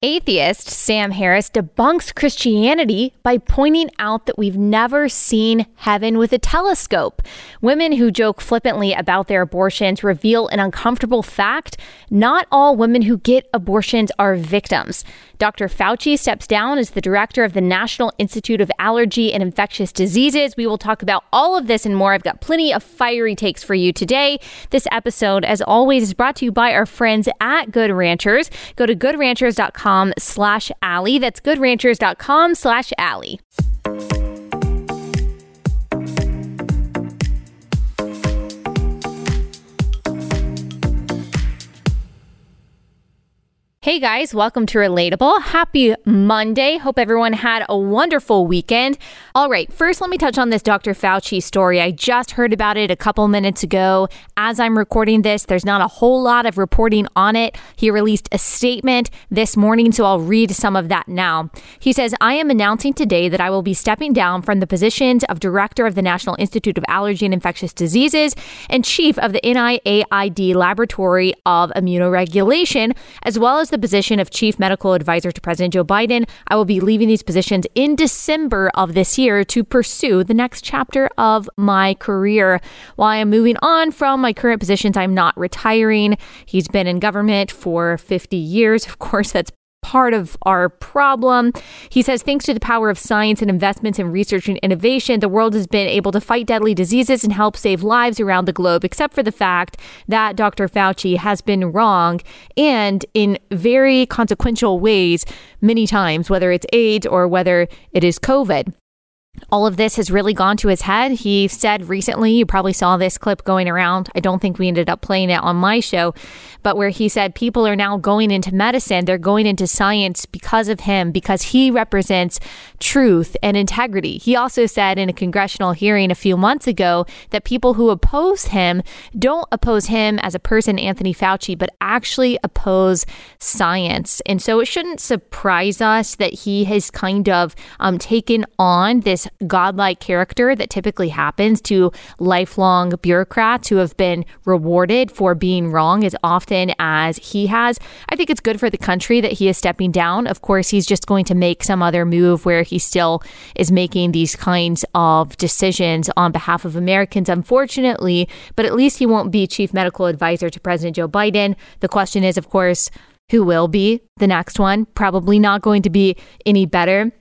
Atheist Sam Harris debunks Christianity by pointing out that we've never seen heaven with a telescope. Women who joke flippantly about their abortions reveal an uncomfortable fact. Not all women who get abortions are victims. Dr. Fauci steps down as the director of the National Institute of Allergy and Infectious Diseases. We will talk about all of this and more. I've got plenty of fiery takes for you today. This episode, as always, is brought to you by our friends at Good Ranchers. Go to goodranchers.com/Allie. That's goodranchers.com/Allie. Hey guys, welcome to Relatable. Happy Monday. Hope everyone had a wonderful weekend. All right, first let me touch on this Dr. Fauci story. I just heard about it a couple minutes ago. As I'm recording this, there's not a whole lot of reporting on it. He released a statement this morning, so I'll read some of that now. He says, "I am announcing today that I will be stepping down from the positions of Director of the National Institute of Allergy and Infectious Diseases and Chief of the NIAID Laboratory of Immunoregulation, as well as the position of Chief Medical Advisor to President Joe Biden. I will be leaving these positions in December of this year to pursue the next chapter of my career. While I am moving on from my current positions, I'm not retiring." He's been in government for 50 years. Of course, that's part of our problem. He says, "Thanks to the power of science and investments in research and innovation, the world has been able to fight deadly diseases and help save lives around the globe, except for the fact that Dr. Fauci has been wrong and in very consequential ways many times, whether it's AIDS or whether it is COVID." All of this has really gone to his head. He said recently, you probably saw this clip going around. I don't think we ended up playing it on my show, but where he said people are now going into medicine. They're going into science because of him, because he represents truth and integrity. He also said in a congressional hearing a few months ago that people who oppose him don't oppose him as a person, Anthony Fauci, but actually oppose science. And so it shouldn't surprise us that he has kind of taken on this godlike character that typically happens to lifelong bureaucrats who have been rewarded for being wrong as often as he has. I think it's good for the country that he is stepping down. Of course, he's just going to make some other move where he still is making these kinds of decisions on behalf of Americans, unfortunately, but at least he won't be chief medical advisor to President Joe Biden. The question is, of course, who will be the next one? Probably not going to be any better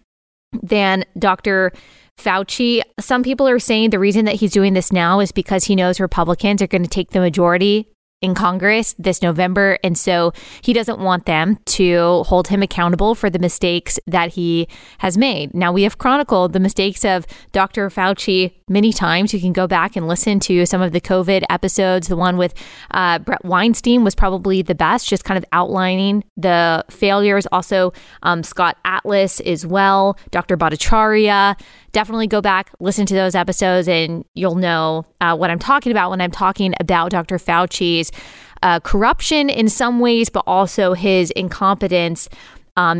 than Dr. Fauci. Some people are saying the reason that he's doing this now is because he knows Republicans are going to take the majority in Congress this November. And so he doesn't want them to hold him accountable for the mistakes that he has made. Now, we have chronicled the mistakes of Dr. Fauci many times. You can go back and listen to some of the COVID episodes. The one with Brett Weinstein was probably the best, just kind of outlining the failures. Also, Scott Atlas as well, Dr. Bhattacharya. Definitely go back, listen to those episodes, and you'll know what I'm talking about when I'm talking about Dr. Fauci's corruption in some ways, but also his incompetence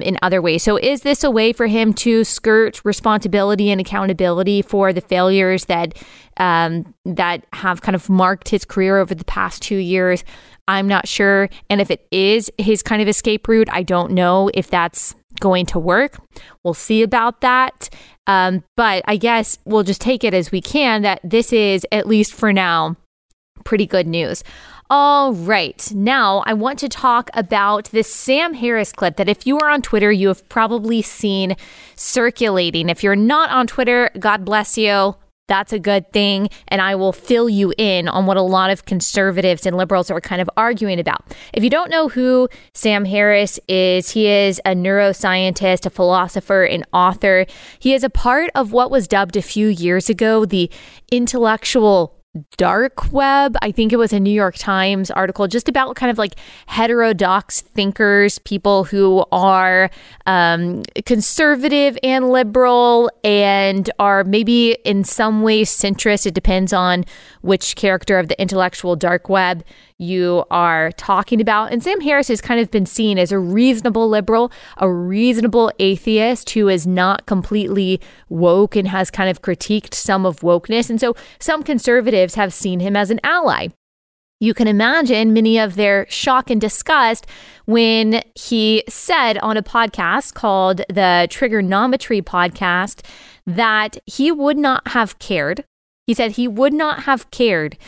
in other ways. So is this a way for him to skirt responsibility and accountability for the failures that that have kind of marked his career over the past 2 years? I'm not sure. And if it is his kind of escape route, I don't know if that's going to work. We'll see about that. But I guess we'll just take it as we can that this is, at least for now, pretty good news. All right. Now I want to talk about this Sam Harris clip that if you are on Twitter, you have probably seen circulating. If you're not on Twitter, God bless you. That's a good thing. And I will fill you in on what a lot of conservatives and liberals are kind of arguing about. If you don't know who Sam Harris is, he is a neuroscientist, a philosopher, an author. He is a part of what was dubbed a few years ago the intellectual dark web. I think it was a New York Times article just about kind of like heterodox thinkers, people who are conservative and liberal and are maybe in some ways centrist. It depends on which character of the intellectual dark web you are talking about. And Sam Harris has kind of been seen as a reasonable liberal, a reasonable atheist who is not completely woke and has kind of critiqued some of wokeness. And so some conservatives have seen him as an ally. You can imagine many of their shock and disgust when he said on a podcast called the Triggernometry Podcast that he would not have cared. He said he would not have cared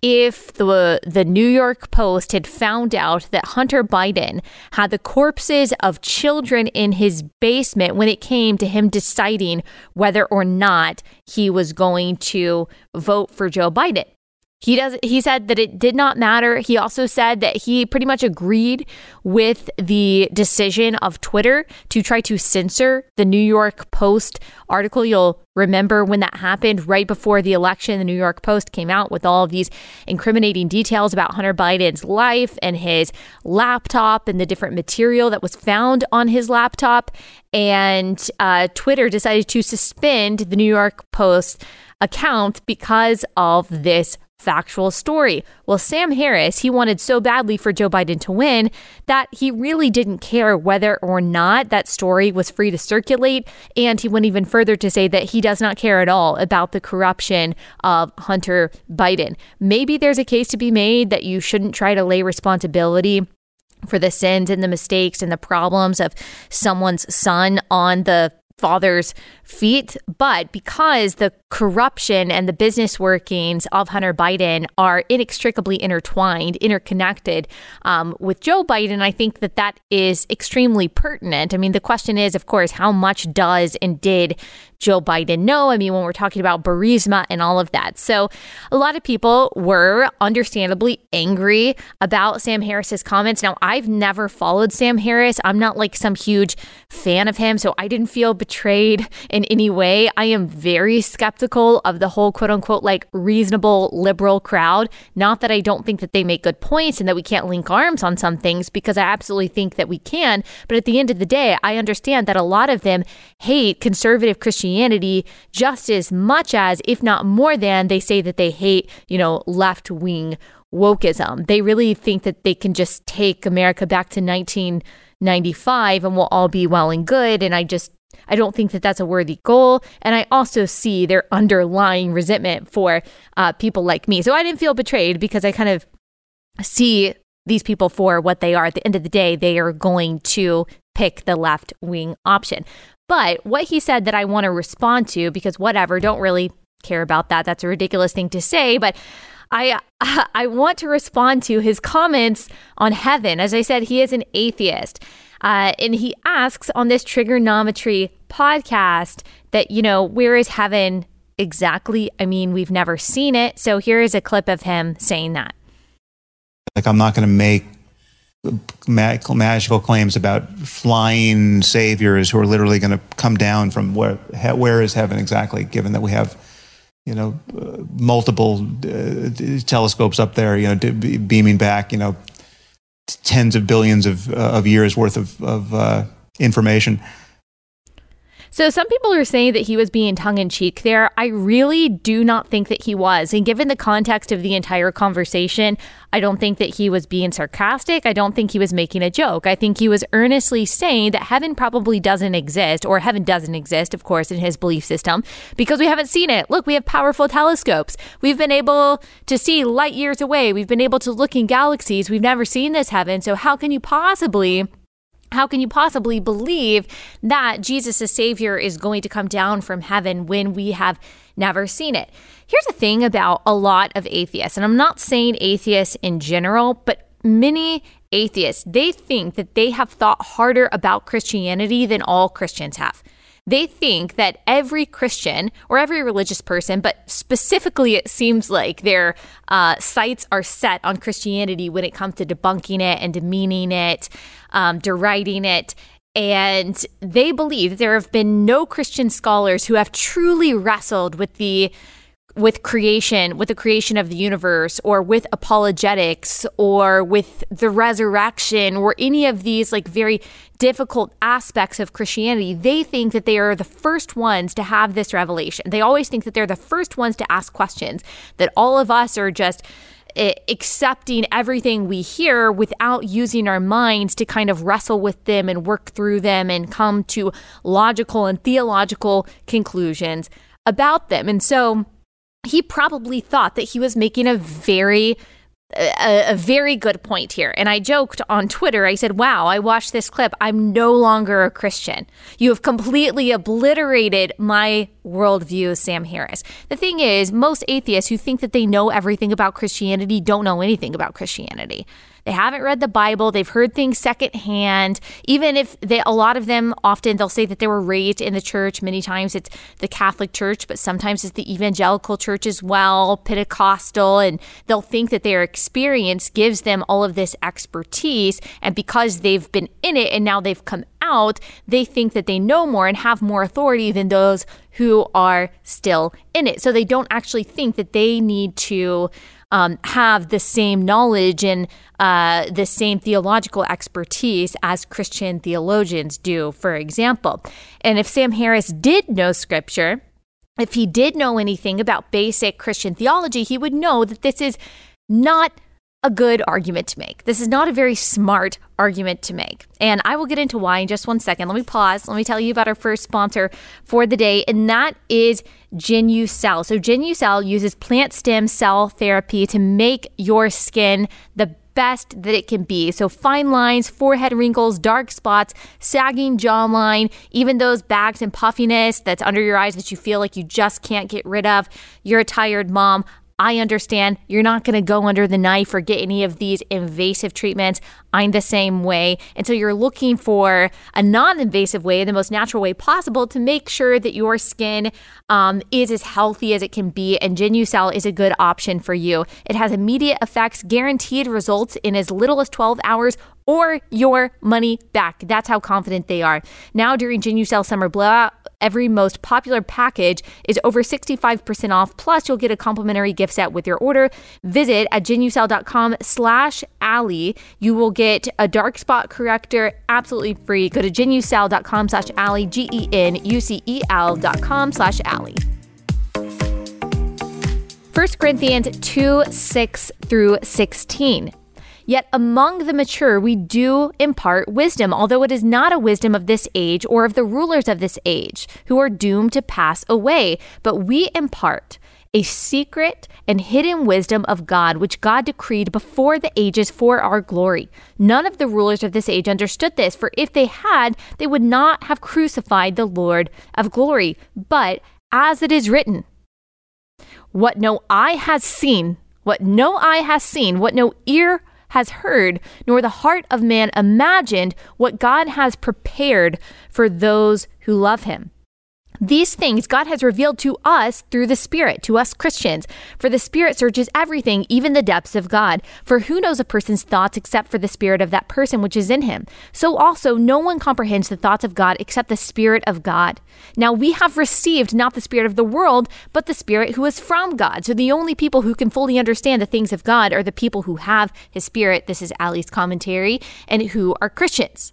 if the New York Post had found out that Hunter Biden had the corpses of children in his basement when it came to him deciding whether or not he was going to vote for Joe Biden. He said that it did not matter. He also said that he pretty much agreed with the decision of Twitter to try to censor the New York Post article. You'll remember when that happened right before the election, the New York Post came out with all of these incriminating details about Hunter Biden's life and his laptop and the different material that was found on his laptop. And Twitter decided to suspend the New York Post account because of this factual story. Well, Sam Harris, he wanted so badly for Joe Biden to win that he really didn't care whether or not that story was free to circulate. And he went even further to say that he does not care at all about the corruption of Hunter Biden. Maybe there's a case to be made that you shouldn't try to lay responsibility for the sins and the mistakes and the problems of someone's son on the father's feet, but because the corruption and the business workings of Hunter Biden are inextricably intertwined, interconnected with Joe Biden, I think that that is extremely pertinent. I mean, the question is, of course, how much does and did Joe Biden know? I mean, when we're talking about Burisma and all of that. So a lot of people were understandably angry about Sam Harris's comments. Now, I've never followed Sam Harris. I'm not like some huge fan of him, so I didn't feel betrayed in any way. I am very skeptical of the whole quote unquote like reasonable liberal crowd. Not that I don't think that they make good points and that we can't link arms on some things, because I absolutely think that we can. But at the end of the day, I understand that a lot of them hate conservative Christianity just as much as, if not more than, they say that they hate, you know, left-wing wokeism. They really think that they can just take America back to 1995 and we'll all be well and good. And I don't think that that's a worthy goal. And I also see their underlying resentment for people like me. So I didn't feel betrayed because I kind of see these people for what they are. At the end of the day, they are going to pick the left wing option. But what he said that I want to respond to, because whatever, don't really care about that. That's a ridiculous thing to say. But I want to respond to his comments on heaven. As I said, he is an atheist. And he asks on this Triggernometry podcast that, you know, where is heaven exactly? I mean, we've never seen it. So here is a clip of him saying that. Like, I'm not going to make magical claims about flying saviors who are literally going to come down from where is heaven exactly, given that we have, you know, multiple telescopes up there, you know, beaming back, you know, tens of billions of years worth of information. So some people are saying that he was being tongue-in-cheek there. I really do not think that he was. And given the context of the entire conversation, I don't think that he was being sarcastic. I don't think he was making a joke. I think he was earnestly saying that heaven probably doesn't exist, or heaven doesn't exist, of course, in his belief system, because we haven't seen it. Look, we have powerful telescopes. We've been able to see light years away. We've been able to look in galaxies. We've never seen this heaven. So how can you possibly believe that Jesus, the Savior, is going to come down from heaven when we have never seen it? Here's the thing about a lot of atheists, and I'm not saying atheists in general, but many atheists, they think that they have thought harder about Christianity than all Christians have. They think that every Christian or every religious person, but specifically it seems like their sights are set on Christianity when it comes to debunking it and demeaning it, deriding it. And they believe that there have been no Christian scholars who have truly wrestled with the creation of the universe, or with apologetics, or with the resurrection, or any of these like very difficult aspects of Christianity. They think that they are the first ones to have this revelation. They always think that they're the first ones to ask questions, that all of us are just accepting everything we hear without using our minds to kind of wrestle with them and work through them and come to logical and theological conclusions about them. And so he probably thought that he was making a very a very good point here. And I joked on Twitter. I said, wow, I watched this clip. I'm no longer a Christian. You have completely obliterated my worldview, Sam Harris. The thing is, most atheists who think that they know everything about Christianity don't know anything about Christianity. They haven't read the Bible. They've heard things secondhand. Even if a lot of them, often they'll say that they were raised in the church. Many times it's the Catholic Church, but sometimes it's the evangelical church as well, Pentecostal, and they'll think that their experience gives them all of this expertise. And because they've been in it and now they've come out, they think that they know more and have more authority than those who are still in it. So they don't actually think that they need to have the same knowledge and the same theological expertise as Christian theologians do, for example. And if Sam Harris did know scripture, if he did know anything about basic Christian theology, he would know that this is not a good argument to make. This is not a very smart argument to make. And I will get into why in just one second. Let me pause. Let me tell you about our first sponsor for the day, and that is GenuCell. So GenuCell uses plant stem cell therapy to make your skin the best that it can be. So fine lines, forehead wrinkles, dark spots, sagging jawline, even those bags and puffiness that's under your eyes that you feel like you just can't get rid of. You're a tired mom. I understand you're not going to go under the knife or get any of these invasive treatments. I'm the same way. And so you're looking for a non-invasive way, the most natural way possible to make sure that your skin is as healthy as it can be. And GenuCell is a good option for you. It has immediate effects, guaranteed results in as little as 12 hours or your money back. That's how confident they are. Now during GenuCell Summer Blowout, every most popular package is over 65% off. Plus, you'll get a complimentary gift set with your order. Visit at GenuCell.com/Allie. You will get a dark spot corrector absolutely free. Go to GenuCell.com/Allie, GenuCell.com/Allie. 1 Corinthians 2:6-16. Yet among the mature we do impart wisdom, although it is not a wisdom of this age or of the rulers of this age, who are doomed to pass away. But we impart a secret and hidden wisdom of God, which God decreed before the ages for our glory. None of the rulers of this age understood this, for if they had, they would not have crucified the Lord of glory. But as it is written, what no eye has seen, what no ear has heard, nor the heart of man imagined, what God has prepared for those who love him. These things God has revealed to us through the Spirit, to us Christians. For the Spirit searches everything, even the depths of God. For who knows a person's thoughts except for the spirit of that person which is in him? So also no one comprehends the thoughts of God except the Spirit of God. Now we have received not the spirit of the world, but the Spirit who is from God. So the only people who can fully understand the things of God are the people who have his Spirit. This is Ali's commentary, and who are Christians.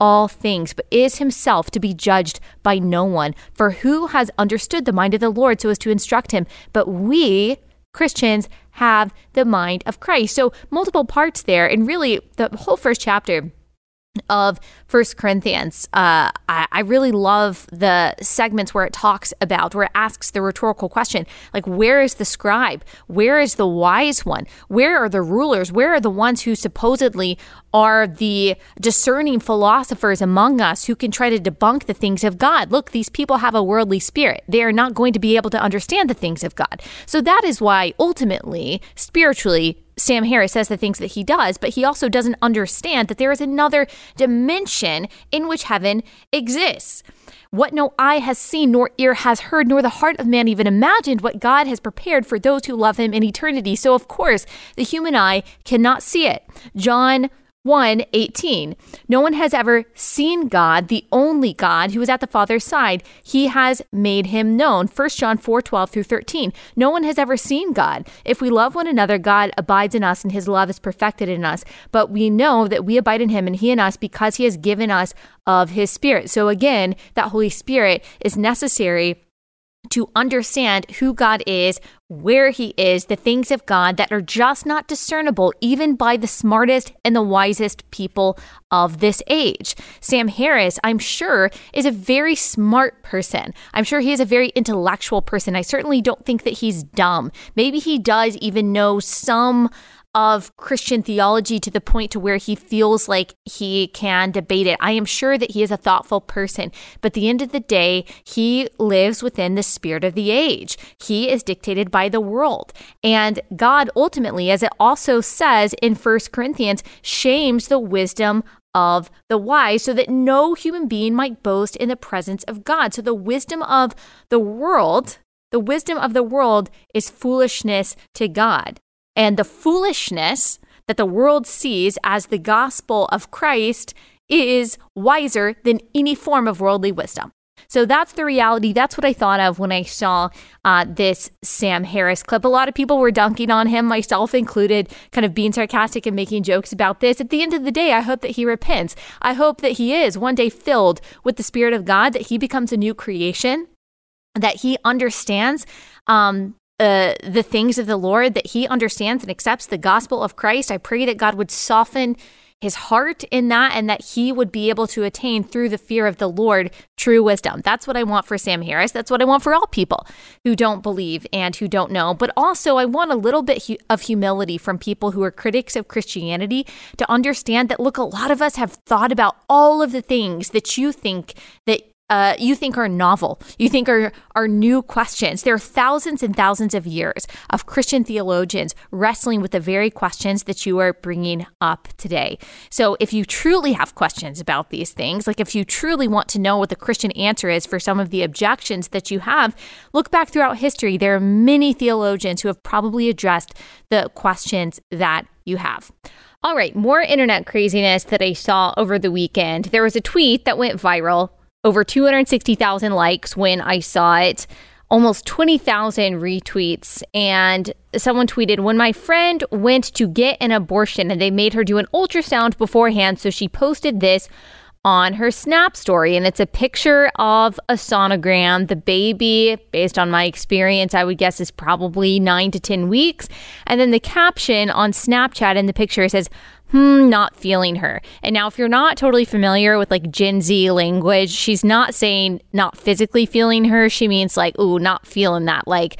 all things, but is himself to be judged by no one. For who has understood the mind of the Lord so as to instruct him? But we, Christians, have the mind of Christ. So multiple parts there, and really the whole first chapter of 1 Corinthians. I really love the segments where it talks about, where it asks the rhetorical question, like, where is the scribe? Where is the wise one? Where are the rulers? Where are the ones who supposedly are the discerning philosophers among us who can try to debunk the things of God? Look, these people have a worldly spirit. They are not going to be able to understand the things of God. So that is why ultimately, spiritually, Sam Harris says the things that he does, but he also doesn't understand that there is another dimension in which heaven exists. What no eye has seen, nor ear has heard, nor the heart of man even imagined, what God has prepared for those who love him in eternity. So, of course, the human eye cannot see it. John 1:18. No one has ever seen God, the only God who is at the Father's side. He has made him known. 1 John 4:12 through 13. No one has ever seen God. If we love one another, God abides in us and his love is perfected in us. But we know that we abide in him and he in us because he has given us of his Spirit. So again, that Holy Spirit is necessary to understand who God is, where he is, the things of God that are just not discernible even by the smartest and the wisest people of this age. Sam Harris, I'm sure, is a very smart person. I'm sure he is a very intellectual person. I certainly don't think that he's dumb. Maybe he does even know some of Christian theology to the point to where he feels like he can debate it. I am sure that he is a thoughtful person, but at the end of the day, he lives within the spirit of the age. He is dictated by the world. And God ultimately, as it also says in 1 Corinthians, shames the wisdom of the wise so that no human being might boast in the presence of God. So the wisdom of the world is foolishness to God. And the foolishness that the world sees as the gospel of Christ is wiser than any form of worldly wisdom. So that's the reality. That's what I thought of when I saw this Sam Harris clip. A lot of people were dunking on him, myself included, kind of being sarcastic and making jokes about this. At the end of the day, I hope that he repents. I hope that he is one day filled with the Spirit of God, that he becomes a new creation, that he understands the things of the Lord, that he understands and accepts the gospel of Christ. I pray that God would soften his heart in that and that he would be able to attain through the fear of the Lord, true wisdom. That's what I want for Sam Harris. That's what I want for all people who don't believe and who don't know. But also I want a little bit of humility from people who are critics of Christianity to understand that, look, a lot of us have thought about all of the things that you think that you think are novel, you think are new questions. There are thousands and thousands of years of Christian theologians wrestling with the very questions that you are bringing up today. So if you truly have questions about these things, like if you truly want to know what the Christian answer is for some of the objections that you have, look back throughout history. There are many theologians who have probably addressed the questions that you have. All right, more internet craziness that I saw over the weekend. There was a tweet that went viral. Over 260,000 likes when I saw it, almost 20,000 retweets. And someone tweeted, when my friend went to get an abortion and they made her do an ultrasound beforehand, so she posted this on her Snap story. And it's a picture of a sonogram. The baby, based on my experience, I would guess is probably 9 to 10 weeks. And then the caption on Snapchat in the picture says, not feeling her. And now if you're not totally familiar with like Gen Z language, she's not saying not physically feeling her. She means like, ooh, not feeling that. Like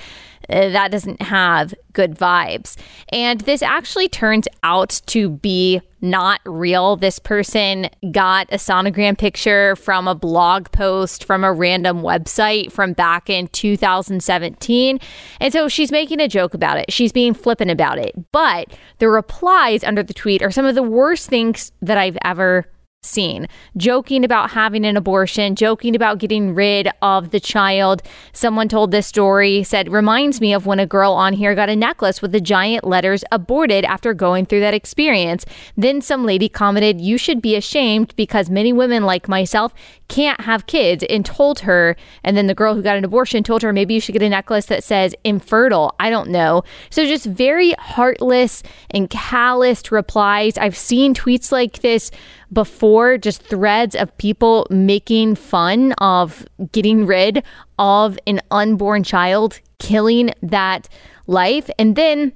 that doesn't have good vibes. And this actually turns out to be not real. This person got a sonogram picture from a blog post from a random website from back in 2017. And so she's making a joke about it. She's being flippant about it. But the replies under the tweet are some of the worst things that I've ever seen. Joking about having an abortion, joking about getting rid of the child. Someone told this story, said, reminds me of when a girl on here got a necklace with the giant letters aborted after going through that experience. Then some lady commented, you should be ashamed because many women like myself can't have kids, and told her, and then the girl who got an abortion told her, maybe you should get a necklace that says infertile. I don't know. So just very heartless and calloused replies. I've seen tweets like this before, just threads of people making fun of getting rid of an unborn child, killing that life. And then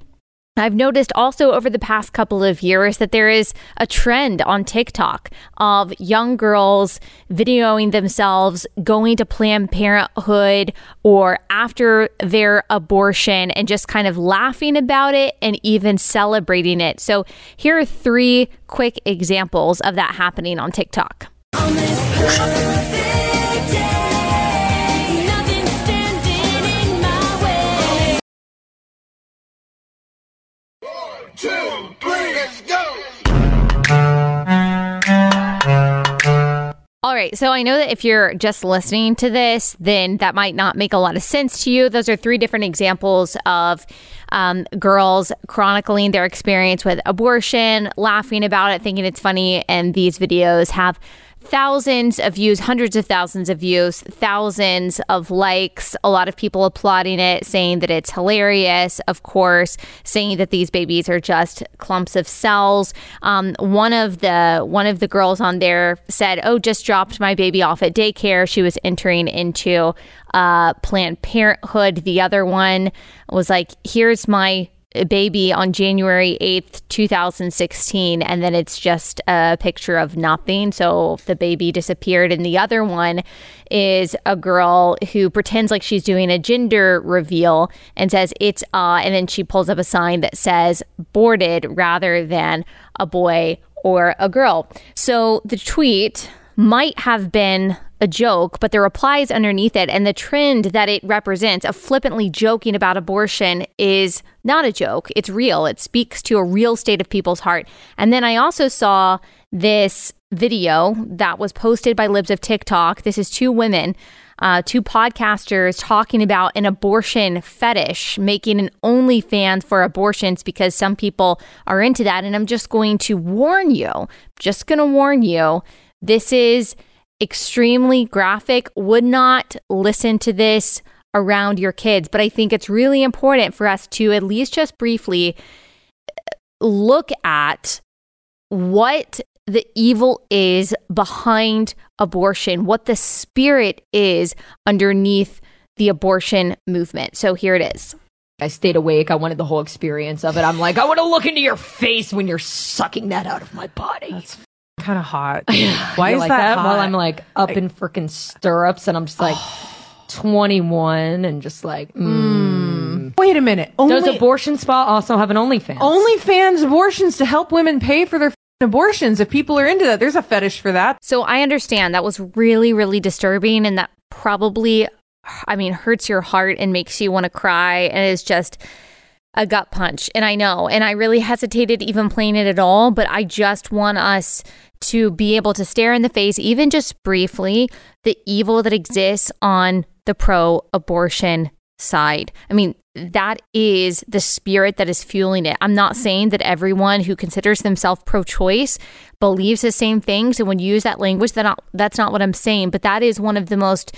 I've noticed also over the past couple of years that there is a trend on TikTok of young girls videoing themselves going to Planned Parenthood or after their abortion and just kind of laughing about it and even celebrating it. So here are three quick examples of that happening on TikTok. On this perfect day, nothing standing in my way. Two, three, let's go. All right, so I know that if you're just listening to this, then that might not make a lot of sense to you. Those are three different examples of girls chronicling their experience with abortion, laughing about it, thinking it's funny. And these videos have thousands of views, hundreds of thousands of views, thousands of likes, a lot of people applauding it, saying that it's hilarious, of course, saying that these babies are just clumps of cells. One of the girls on there said, "Oh, just dropped my baby off at daycare. She was entering into Planned Parenthood." The other one was like, "Here's my baby on January 8th, 2016. And then it's just a picture of nothing. So the baby disappeared. And the other one is a girl who pretends like she's doing a gender reveal and says it's and then she pulls up a sign that says "aborted" rather than a boy or a girl. So the tweet might have been a joke, but the replies underneath it and the trend that it represents of flippantly joking about abortion is not a joke. It's real. It speaks to a real state of people's heart. And then I also saw this video that was posted by Libs of TikTok. This is two women, two podcasters talking about an abortion fetish, making an OnlyFans for abortions because some people are into that. And I'm just going to warn you, this is extremely graphic. Would not listen to this around your kids. But I think it's really important for us to at least just briefly look at what the evil is behind abortion, what the spirit is underneath the abortion movement. So here it is. I stayed awake. I wanted the whole experience of it. I'm like, I want to look into your face when you're sucking that out of my body. That's kind of hot. Why is like that hot? While I'm like up in freaking stirrups and I'm just like 21 and just like Wait a minute. Does abortion spa also have an OnlyFans? OnlyFans abortions to help women pay for their abortions if people are into that. There's a fetish for that. So I understand that was really, really disturbing, and that probably, I mean, hurts your heart and makes you want to cry, and it's just a gut punch. And I know, and I really hesitated even playing it at all, but I just want us to be able to stare in the face, even just briefly, the evil that exists on the pro-abortion side. I mean, that is the spirit that is fueling it. I'm not saying that everyone who considers themselves pro-choice believes the same things, and when you use that language, that's not what I'm saying, but that is one of the most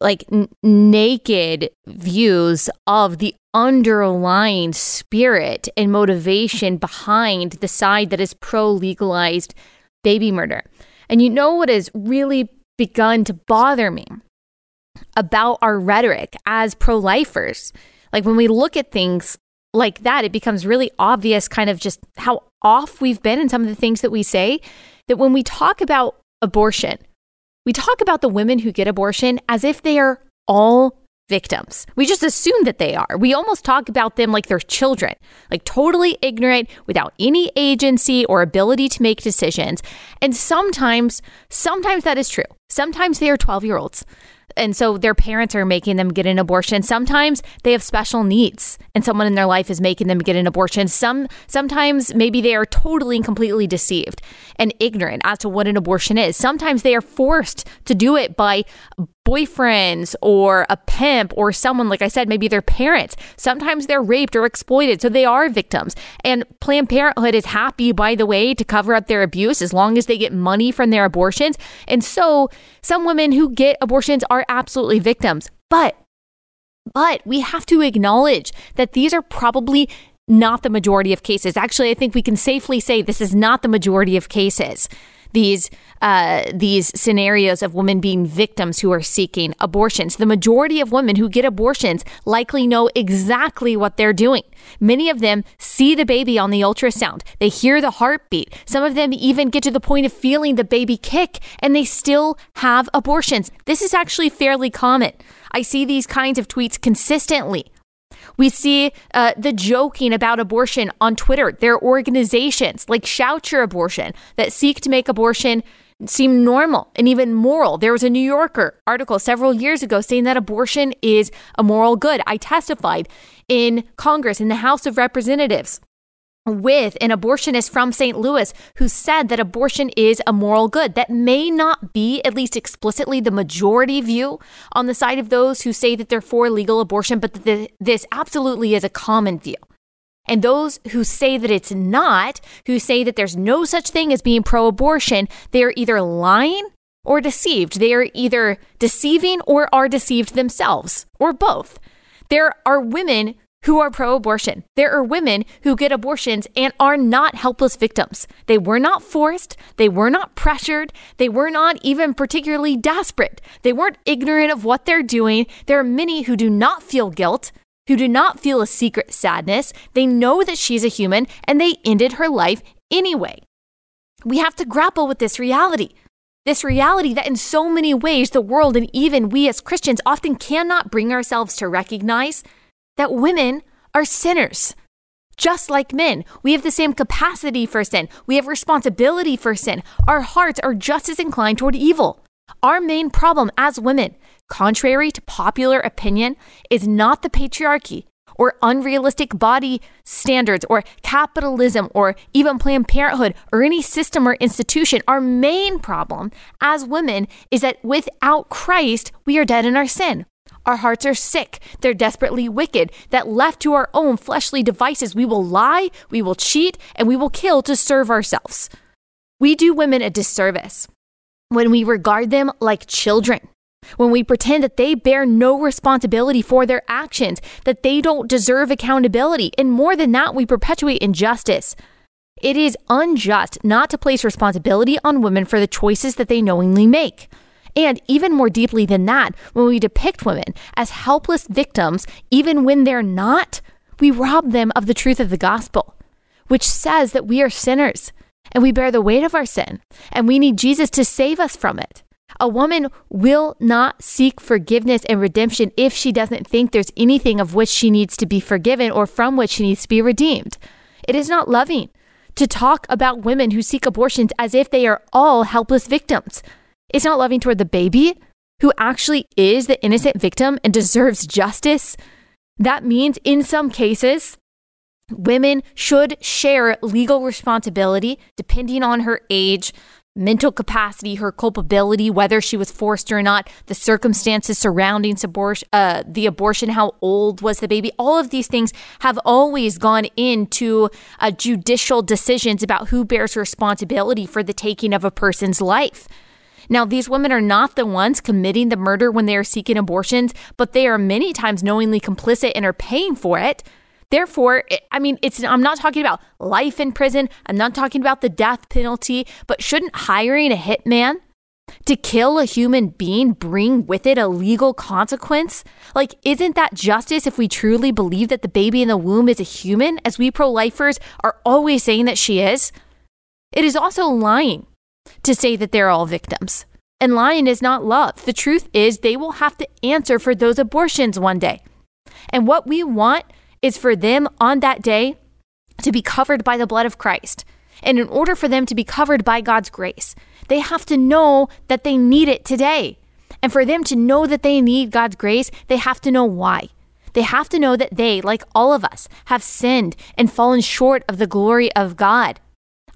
like naked views of the underlying spirit and motivation behind the side that is pro-legalized baby murder. And you know what has really begun to bother me about our rhetoric as pro-lifers? Like when we look at things like that, it becomes really obvious kind of just how off we've been in some of the things that we say, that when we talk about abortion, we talk about the women who get abortion as if they are all victims. We just assume that they are. We almost talk about them like they're children, like totally ignorant, without any agency or ability to make decisions. And sometimes that is true. Sometimes they are 12-year-olds. And so their parents are making them get an abortion. Sometimes they have special needs and someone in their life is making them get an abortion. Sometimes maybe they are totally and completely deceived and ignorant as to what an abortion is. Sometimes they are forced to do it by boyfriends or a pimp or someone, like I said, maybe their parents. Sometimes they're raped or exploited. So they are victims. And Planned Parenthood is happy, by the way, to cover up their abuse as long as they get money from their abortions. And so some women who get abortions are absolutely victims. But we have to acknowledge that these are probably not the majority of cases. Actually, I think we can safely say this is not the majority of cases. These scenarios of women being victims who are seeking abortions. The majority of women who get abortions likely know exactly what they're doing. Many of them see the baby on the ultrasound. They hear the heartbeat. Some of them even get to the point of feeling the baby kick, and they still have abortions. This is actually fairly common. I see these kinds of tweets consistently. We see the joking about abortion on Twitter. There are organizations like Shout Your Abortion that seek to make abortion seem normal and even moral. There was a New Yorker article several years ago saying that abortion is a moral good. I testified in Congress, in the House of Representatives, with an abortionist from St. Louis who said that abortion is a moral good. That may not be, at least explicitly, the majority view on the side of those who say that they're for legal abortion, but this absolutely is a common view. And those who say that it's not, who say that there's no such thing as being pro-abortion, they are either lying or deceived. They are either deceiving or are deceived themselves, or both. There are women who are pro-abortion. There are women who get abortions and are not helpless victims. They were not forced. They were not pressured. They were not even particularly desperate. They weren't ignorant of what they're doing. There are many who do not feel guilt, who do not feel a secret sadness. They know that she's a human, and they ended her life anyway. We have to grapple with this reality that in so many ways the world and even we as Christians often cannot bring ourselves to recognize, that women are sinners, just like men. We have the same capacity for sin. We have responsibility for sin. Our hearts are just as inclined toward evil. Our main problem as women, contrary to popular opinion, is not the patriarchy or unrealistic body standards or capitalism or even Planned Parenthood or any system or institution. Our main problem as women is that without Christ, we are dead in our sin. Our hearts are sick. They're desperately wicked, that left to our own fleshly devices, we will lie, we will cheat, and we will kill to serve ourselves. We do women a disservice when we regard them like children, when we pretend that they bear no responsibility for their actions, that they don't deserve accountability. And more than that, we perpetuate injustice. It is unjust not to place responsibility on women for the choices that they knowingly make. And even more deeply than that, when we depict women as helpless victims, even when they're not, we rob them of the truth of the gospel, which says that we are sinners and we bear the weight of our sin and we need Jesus to save us from it. A woman will not seek forgiveness and redemption if she doesn't think there's anything of which she needs to be forgiven or from which she needs to be redeemed. It is not loving to talk about women who seek abortions as if they are all helpless victims. It's not loving toward the baby who actually is the innocent victim and deserves justice. That means in some cases, women should share legal responsibility depending on her age, mental capacity, her culpability, whether she was forced or not, the circumstances surrounding the abortion, how old was the baby. All of these things have always gone into judicial decisions about who bears responsibility for the taking of a person's life. Now, these women are not the ones committing the murder when they are seeking abortions, but they are many times knowingly complicit and are paying for it. Therefore, I'm not talking about life in prison. I'm not talking about the death penalty, but shouldn't hiring a hitman to kill a human being bring with it a legal consequence? Like, isn't that justice if we truly believe that the baby in the womb is a human, as we pro-lifers are always saying that she is? It is also lying to say that they're all victims. And lying is not love. The truth is they will have to answer for those abortions one day. And what we want is for them on that day to be covered by the blood of Christ. And in order for them to be covered by God's grace, they have to know that they need it today. And for them to know that they need God's grace, they have to know why. They have to know that they, like all of us, have sinned and fallen short of the glory of God.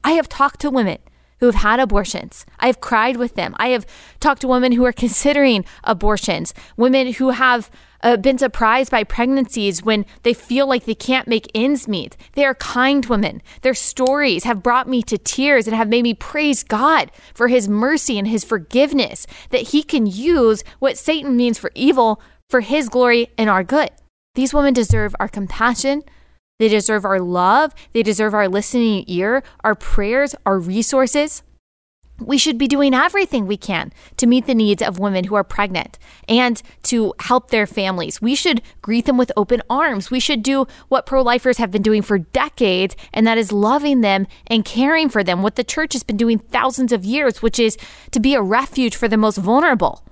I have talked to women who have had abortions. I have cried with them. I have talked to women who are considering abortions, women who have been surprised by pregnancies when they feel like they can't make ends meet. They are kind women. Their stories have brought me to tears and have made me praise God for his mercy and his forgiveness, that he can use what Satan means for evil for his glory and our good. These women deserve our compassion. They deserve our love. They deserve our listening ear, our prayers, our resources. We should be doing everything we can to meet the needs of women who are pregnant and to help their families. We should greet them with open arms. We should do what pro-lifers have been doing for decades, and that is loving them and caring for them, what the church has been doing thousands of years, which is to be a refuge for the most vulnerable.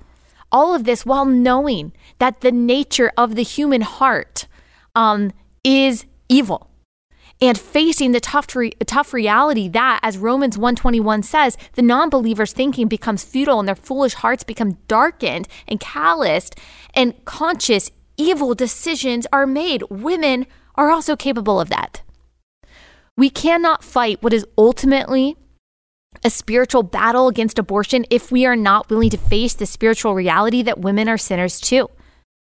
All of this while knowing that the nature of the human heart is evil, and facing the tough reality that, as Romans 1:21 says, the non-believer's thinking becomes futile and their foolish hearts become darkened and calloused, and conscious evil decisions are made. Women are also capable of that. We cannot fight what is ultimately a spiritual battle against abortion if we are not willing to face the spiritual reality that women are sinners too.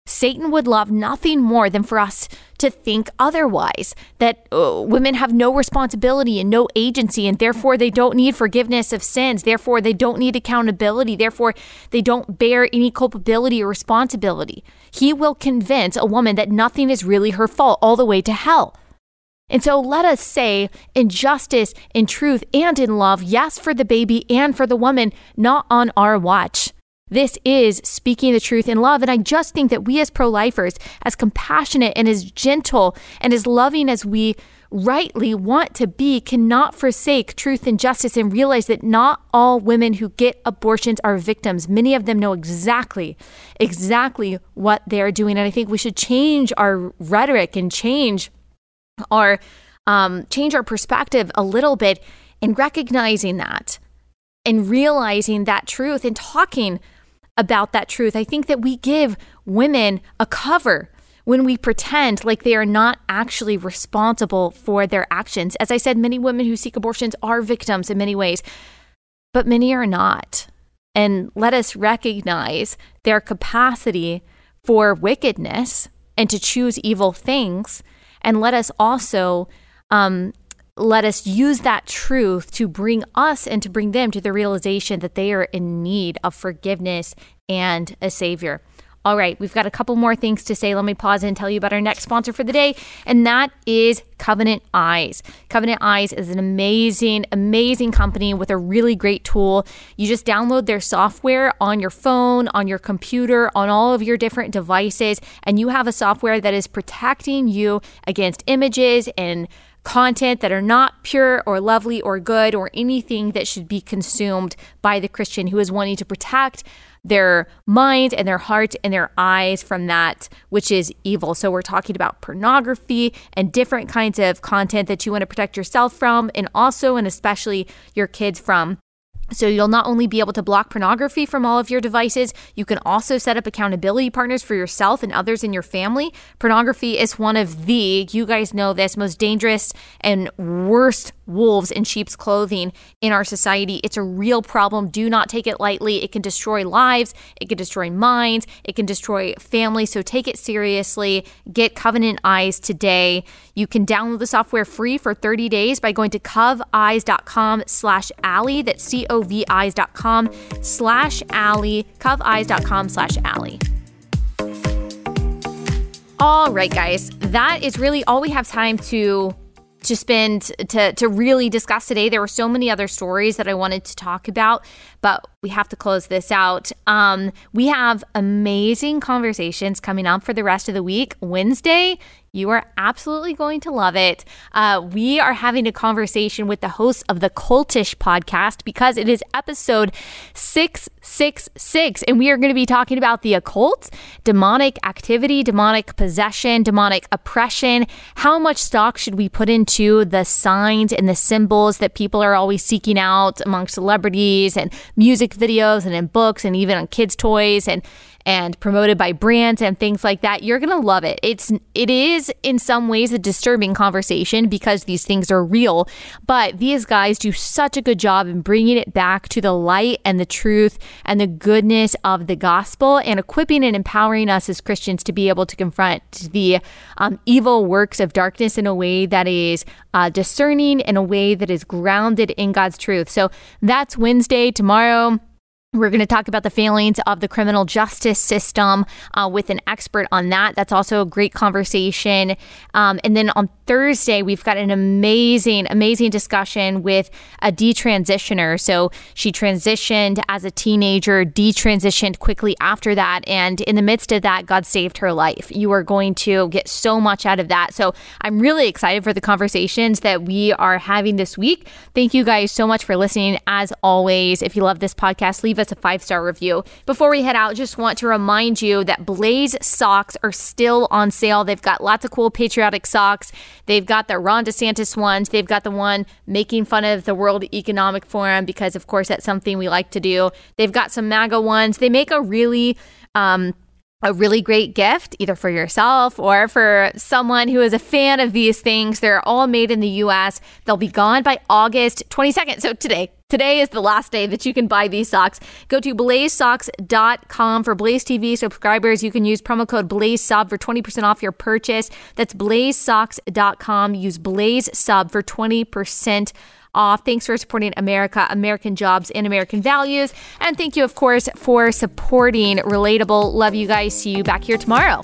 Satan would love nothing more than for us to think otherwise, that women have no responsibility and no agency, and therefore they don't need forgiveness of sins. Therefore, they don't need accountability. Therefore, they don't bear any culpability or responsibility. He will convince a woman that nothing is really her fault all the way to hell. And so let us say in justice, in truth, and in love, yes for the baby and for the woman, not on our watch. This is speaking the truth in love. And I just think that we as pro-lifers, as compassionate and as gentle and as loving as we rightly want to be, cannot forsake truth and justice and realize that not all women who get abortions are victims. Many of them know exactly what they're doing. And I think we should change our rhetoric and change our perspective a little bit in recognizing that and realizing that truth and talking about that truth. I think that we give women a cover when we pretend like they are not actually responsible for their actions. As I said, many women who seek abortions are victims in many ways, but many are not. And let us recognize their capacity for wickedness and to choose evil things. And let us also let us use that truth to bring us and to bring them to the realization that they are in need of forgiveness and a savior. All right, we've got a couple more things to say. Let me pause and tell you about our next sponsor for the day, and that is Covenant Eyes. Covenant Eyes is an amazing, amazing company with a really great tool. You just download their software on your phone, on your computer, on all of your different devices, and you have a software that is protecting you against images and content that are not pure or lovely or good or anything that should be consumed by the Christian who is wanting to protect their minds and their hearts and their eyes from that which is evil. So we're talking about pornography and different kinds of content that you want to protect yourself from and also and especially your kids from. So you'll not only be able to block pornography from all of your devices, you can also set up accountability partners for yourself and others in your family. Pornography is one of the, you guys know this, most dangerous and worst wolves in sheep's clothing in our society. It's a real problem. Do not take it lightly. It can destroy lives. It can destroy minds. It can destroy families. So take it seriously. Get Covenant Eyes today. You can download the software free for 30 days by going to coveyes.com/Allie. That's coveyes.com/Allie. Coveyes.com/Allie. All right, guys, that is really all we have time to really discuss today. There were so many other stories that I wanted to talk about, but we have to close this out. We have amazing conversations coming up for the rest of the week. Wednesday, you are absolutely going to love it. We are having a conversation with the host of the Cultish podcast because it is episode 666. And we are going to be talking about the occult, demonic activity, demonic possession, demonic oppression. How much stock should we put into the signs and the symbols that people are always seeking out among celebrities and music videos and in books and even on kids' toys and promoted by brands and things like that? You're going to love it. It is in some ways a disturbing conversation because these things are real, but these guys do such a good job in bringing it back to the light and the truth and the goodness of the gospel and equipping and empowering us as Christians to be able to confront the evil works of darkness in a way that is discerning, in a way that is grounded in God's truth. So that's Wednesday. Tomorrow, we're going to talk about the failings of the criminal justice system with an expert on that. That's also a great conversation. And then on Thursday, we've got an amazing, amazing discussion with a detransitioner. So she transitioned as a teenager, detransitioned quickly after that. And in the midst of that, God saved her life. You are going to get so much out of that. So I'm really excited for the conversations that we are having this week. Thank you guys so much for listening. As always, if you love this podcast, leave us a 5-star review. Before we head out, just want to remind you that Blaze socks are still on sale. They've got lots of cool patriotic socks. They've got the Ron DeSantis ones. They've got the one making fun of the World Economic Forum because, of course, that's something we like to do. They've got some MAGA ones. They make a really a really great gift, either for yourself or for someone who is a fan of these things. They're all made in the U.S. They'll be gone by August 22nd. So today is the last day that you can buy these socks. Go to blazesocks.com. For Blaze TV subscribers, you can use promo code BlazeSub for 20% off your purchase. That's blazesocks.com. Use BlazeSub for 20% off. Thanks for supporting America, American jobs, and American values. And thank you, of course, for supporting Relatable. Love you guys. See you back here tomorrow.